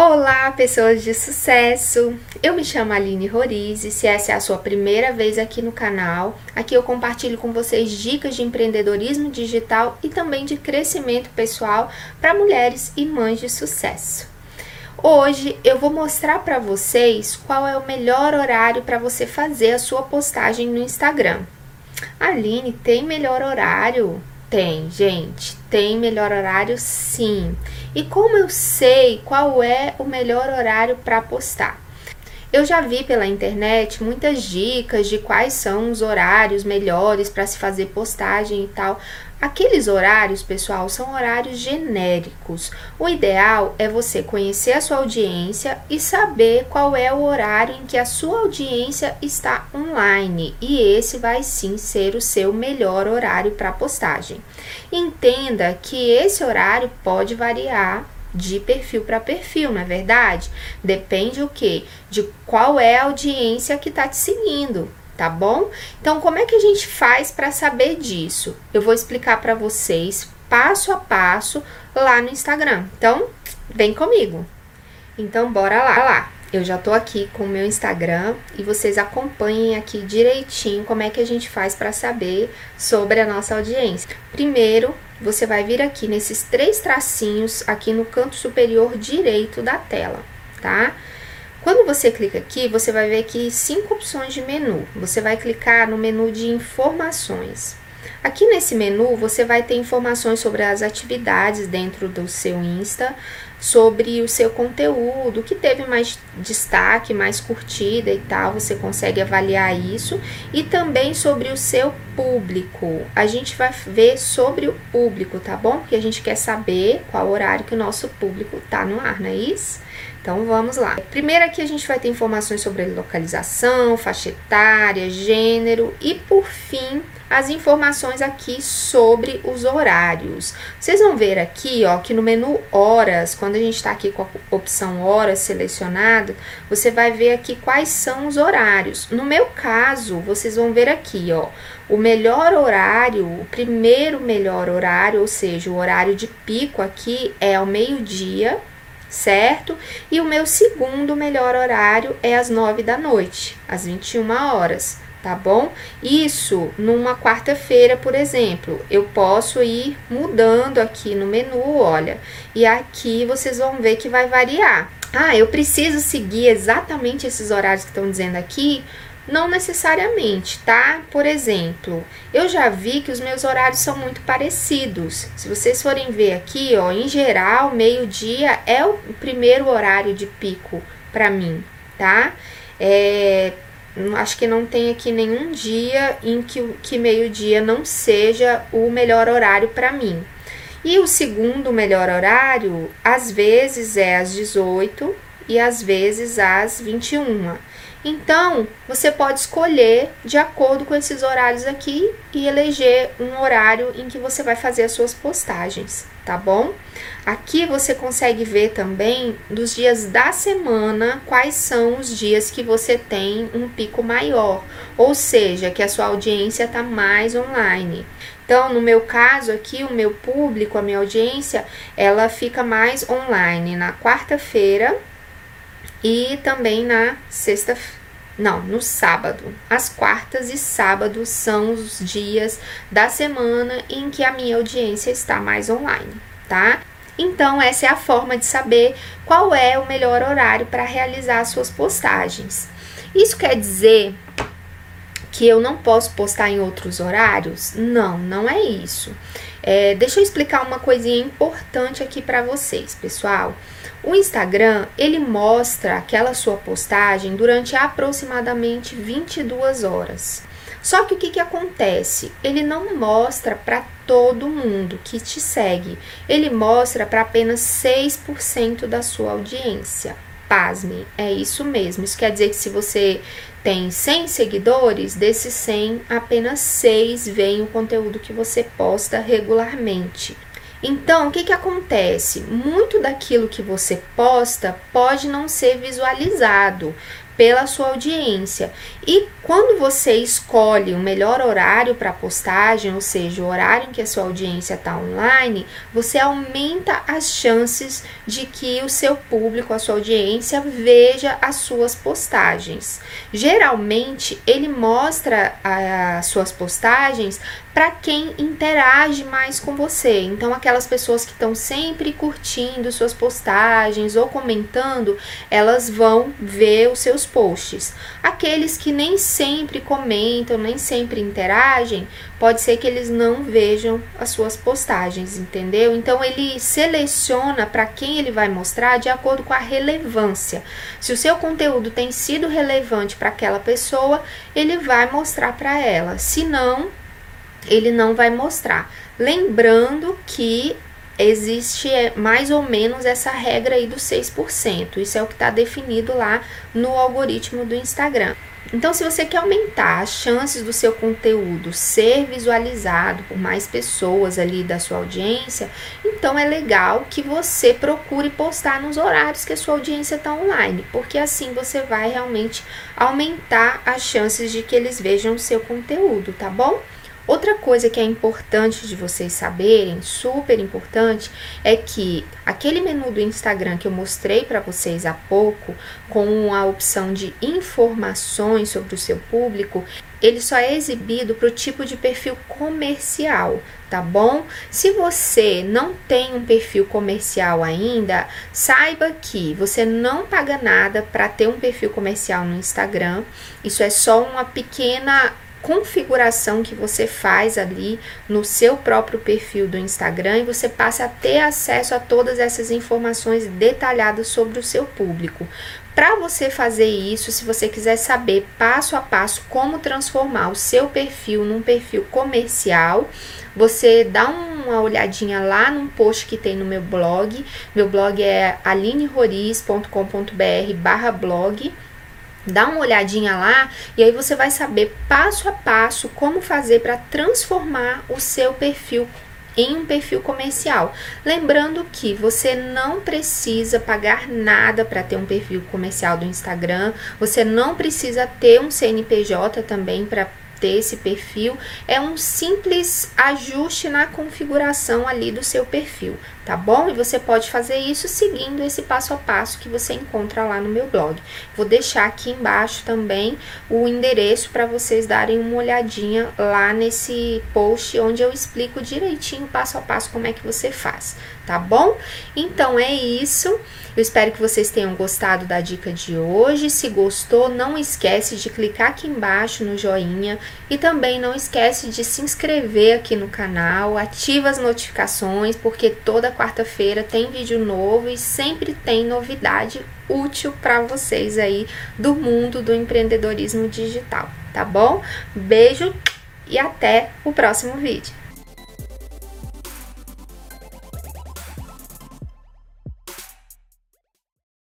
Olá, pessoas de sucesso! Eu me chamo Aline Roriz e se essa é a sua primeira vez aqui no canal, aqui eu compartilho com vocês dicas de empreendedorismo digital e também de crescimento pessoal para mulheres e mães de sucesso. Hoje eu vou mostrar para vocês qual é o melhor horário para você fazer a sua postagem no Instagram. Aline, tem melhor horário? Tem, gente, tem melhor horário sim. E como eu sei qual é o melhor horário para postar? Eu já vi pela internet muitas dicas de quais são os horários melhores para se fazer postagem e tal. Aqueles horários, pessoal, são horários genéricos. O ideal é você conhecer a sua audiência e saber qual é o horário em que a sua audiência está online. E esse vai sim ser o seu melhor horário para postagem. Entenda que esse horário pode variar de perfil para perfil, não é verdade? Depende o quê? De qual é a audiência que está te seguindo, tá bom? Então, como é que a gente faz para saber disso? Eu vou explicar para vocês passo a passo lá no Instagram. Então, vem comigo. Então, bora lá. Eu já tô aqui com o meu Instagram e vocês acompanhem aqui direitinho como é que a gente faz para saber sobre a nossa audiência. Primeiro, você vai vir aqui nesses três tracinhos aqui no canto superior direito da tela, tá? Quando você clica aqui, você vai ver aqui 5 opções de menu. Você vai clicar no menu de informações. Aqui nesse menu, você vai ter informações sobre as atividades dentro do seu Insta, sobre o seu conteúdo, o que teve mais destaque, mais curtida e tal, você consegue avaliar isso. E também sobre o seu público. A gente vai ver sobre o público, tá bom? Porque a gente quer saber qual horário que o nosso público tá no ar, não é isso? Então, vamos lá. Primeiro aqui a gente vai ter informações sobre localização, faixa etária, gênero e, por fim, as informações aqui sobre os horários. Vocês vão ver aqui, ó, que no menu horas, quando a gente tá aqui com a opção horas selecionado, você vai ver aqui quais são os horários. No meu caso, vocês vão ver aqui, ó, o melhor horário, o primeiro melhor horário, ou seja, o horário de pico aqui é ao meio-dia, certo? E o meu segundo melhor horário é às 9 da noite, às 21 horas. Tá bom? Isso numa quarta-feira, por exemplo, eu posso ir mudando aqui no menu, olha, e aqui vocês vão ver que vai variar. Ah, eu preciso seguir exatamente esses horários que estão dizendo aqui? Não necessariamente, tá? Por exemplo, eu já vi que os meus horários são muito parecidos. Se vocês forem ver aqui, ó, em geral, meio-dia é o primeiro horário de pico pra mim, tá? Acho que não tem aqui nenhum dia em que meio-dia não seja o melhor horário para mim. E o segundo melhor horário, às vezes é às 18 e às vezes às 21. Então, você pode escolher de acordo com esses horários aqui e eleger um horário em que você vai fazer as suas postagens, tá bom? Aqui você consegue ver também dos dias da semana, quais são os dias que você tem um pico maior, ou seja, que a sua audiência está mais online. Então, no meu caso aqui, o meu público, a minha audiência, ela fica mais online na quarta-feira, e também na no sábado. As quartas e sábados são os dias da semana em que a minha audiência está mais online, tá? Então, essa é a forma de saber qual é o melhor horário para realizar as suas postagens. Isso quer dizer que eu não posso postar em outros horários? Não, não é isso. Deixa eu explicar uma coisinha importante aqui para vocês, pessoal. O Instagram, ele mostra aquela sua postagem durante aproximadamente 22 horas. Só que o que acontece? Ele não mostra para todo mundo que te segue. Ele mostra para apenas 6% da sua audiência. Pasmem, é isso mesmo. Isso quer dizer que se você tem 100 seguidores, desses 100, apenas 6 veem o conteúdo que você posta regularmente. Então, o que acontece? Muito daquilo que você posta pode não ser visualizado pela sua audiência. E quando você escolhe o melhor horário para postagem, ou seja, o horário em que a sua audiência está online, você aumenta as chances de que o seu público, a sua audiência, veja as suas postagens. Geralmente, ele mostra as suas postagens para quem interage mais com você. Então, aquelas pessoas que estão sempre curtindo suas postagens ou comentando, elas vão ver os seus posts. Aqueles que nem sempre comentam, nem sempre interagem, pode ser que eles não vejam as suas postagens, entendeu? Então, ele seleciona para quem ele vai mostrar de acordo com a relevância. Se o seu conteúdo tem sido relevante para aquela pessoa, ele vai mostrar para ela. Se não, ele não vai mostrar. Lembrando que existe mais ou menos essa regra aí dos 6%. Isso é o que está definido lá no algoritmo do Instagram. Então, se você quer aumentar as chances do seu conteúdo ser visualizado por mais pessoas ali da sua audiência, então é legal que você procure postar nos horários que a sua audiência está online, porque assim você vai realmente aumentar as chances de que eles vejam o seu conteúdo, tá bom? Outra coisa que é importante de vocês saberem, super importante, é que aquele menu do Instagram que eu mostrei para vocês há pouco, com a opção de informações sobre o seu público, ele só é exibido para o tipo de perfil comercial, tá bom? Se você não tem um perfil comercial ainda, saiba que você não paga nada para ter um perfil comercial no Instagram. Isso é só uma pequena configuração que você faz ali no seu próprio perfil do Instagram e você passa a ter acesso a todas essas informações detalhadas sobre o seu público. Para você fazer isso, se você quiser saber passo a passo como transformar o seu perfil num perfil comercial, você dá uma olhadinha lá num post que tem no meu blog. Meu blog é alineroriz.com.br/blog. Dá uma olhadinha lá e aí você vai saber passo a passo como fazer para transformar o seu perfil em um perfil comercial. Lembrando que você não precisa pagar nada para ter um perfil comercial do Instagram, você não precisa ter um CNPJ também para ter esse perfil, é um simples ajuste na configuração ali do seu perfil, tá bom? E você pode fazer isso seguindo esse passo a passo que você encontra lá no meu blog. Vou deixar aqui embaixo também o endereço para vocês darem uma olhadinha lá nesse post onde eu explico direitinho passo a passo como é que você faz, tá bom? Então é isso. Eu espero que vocês tenham gostado da dica de hoje. Se gostou, não esquece de clicar aqui embaixo no joinha e também não esquece de se inscrever aqui no canal, ativa as notificações, porque toda quarta-feira tem vídeo novo e sempre tem novidade útil para vocês aí do mundo do empreendedorismo digital, tá bom? Beijo e até o próximo vídeo.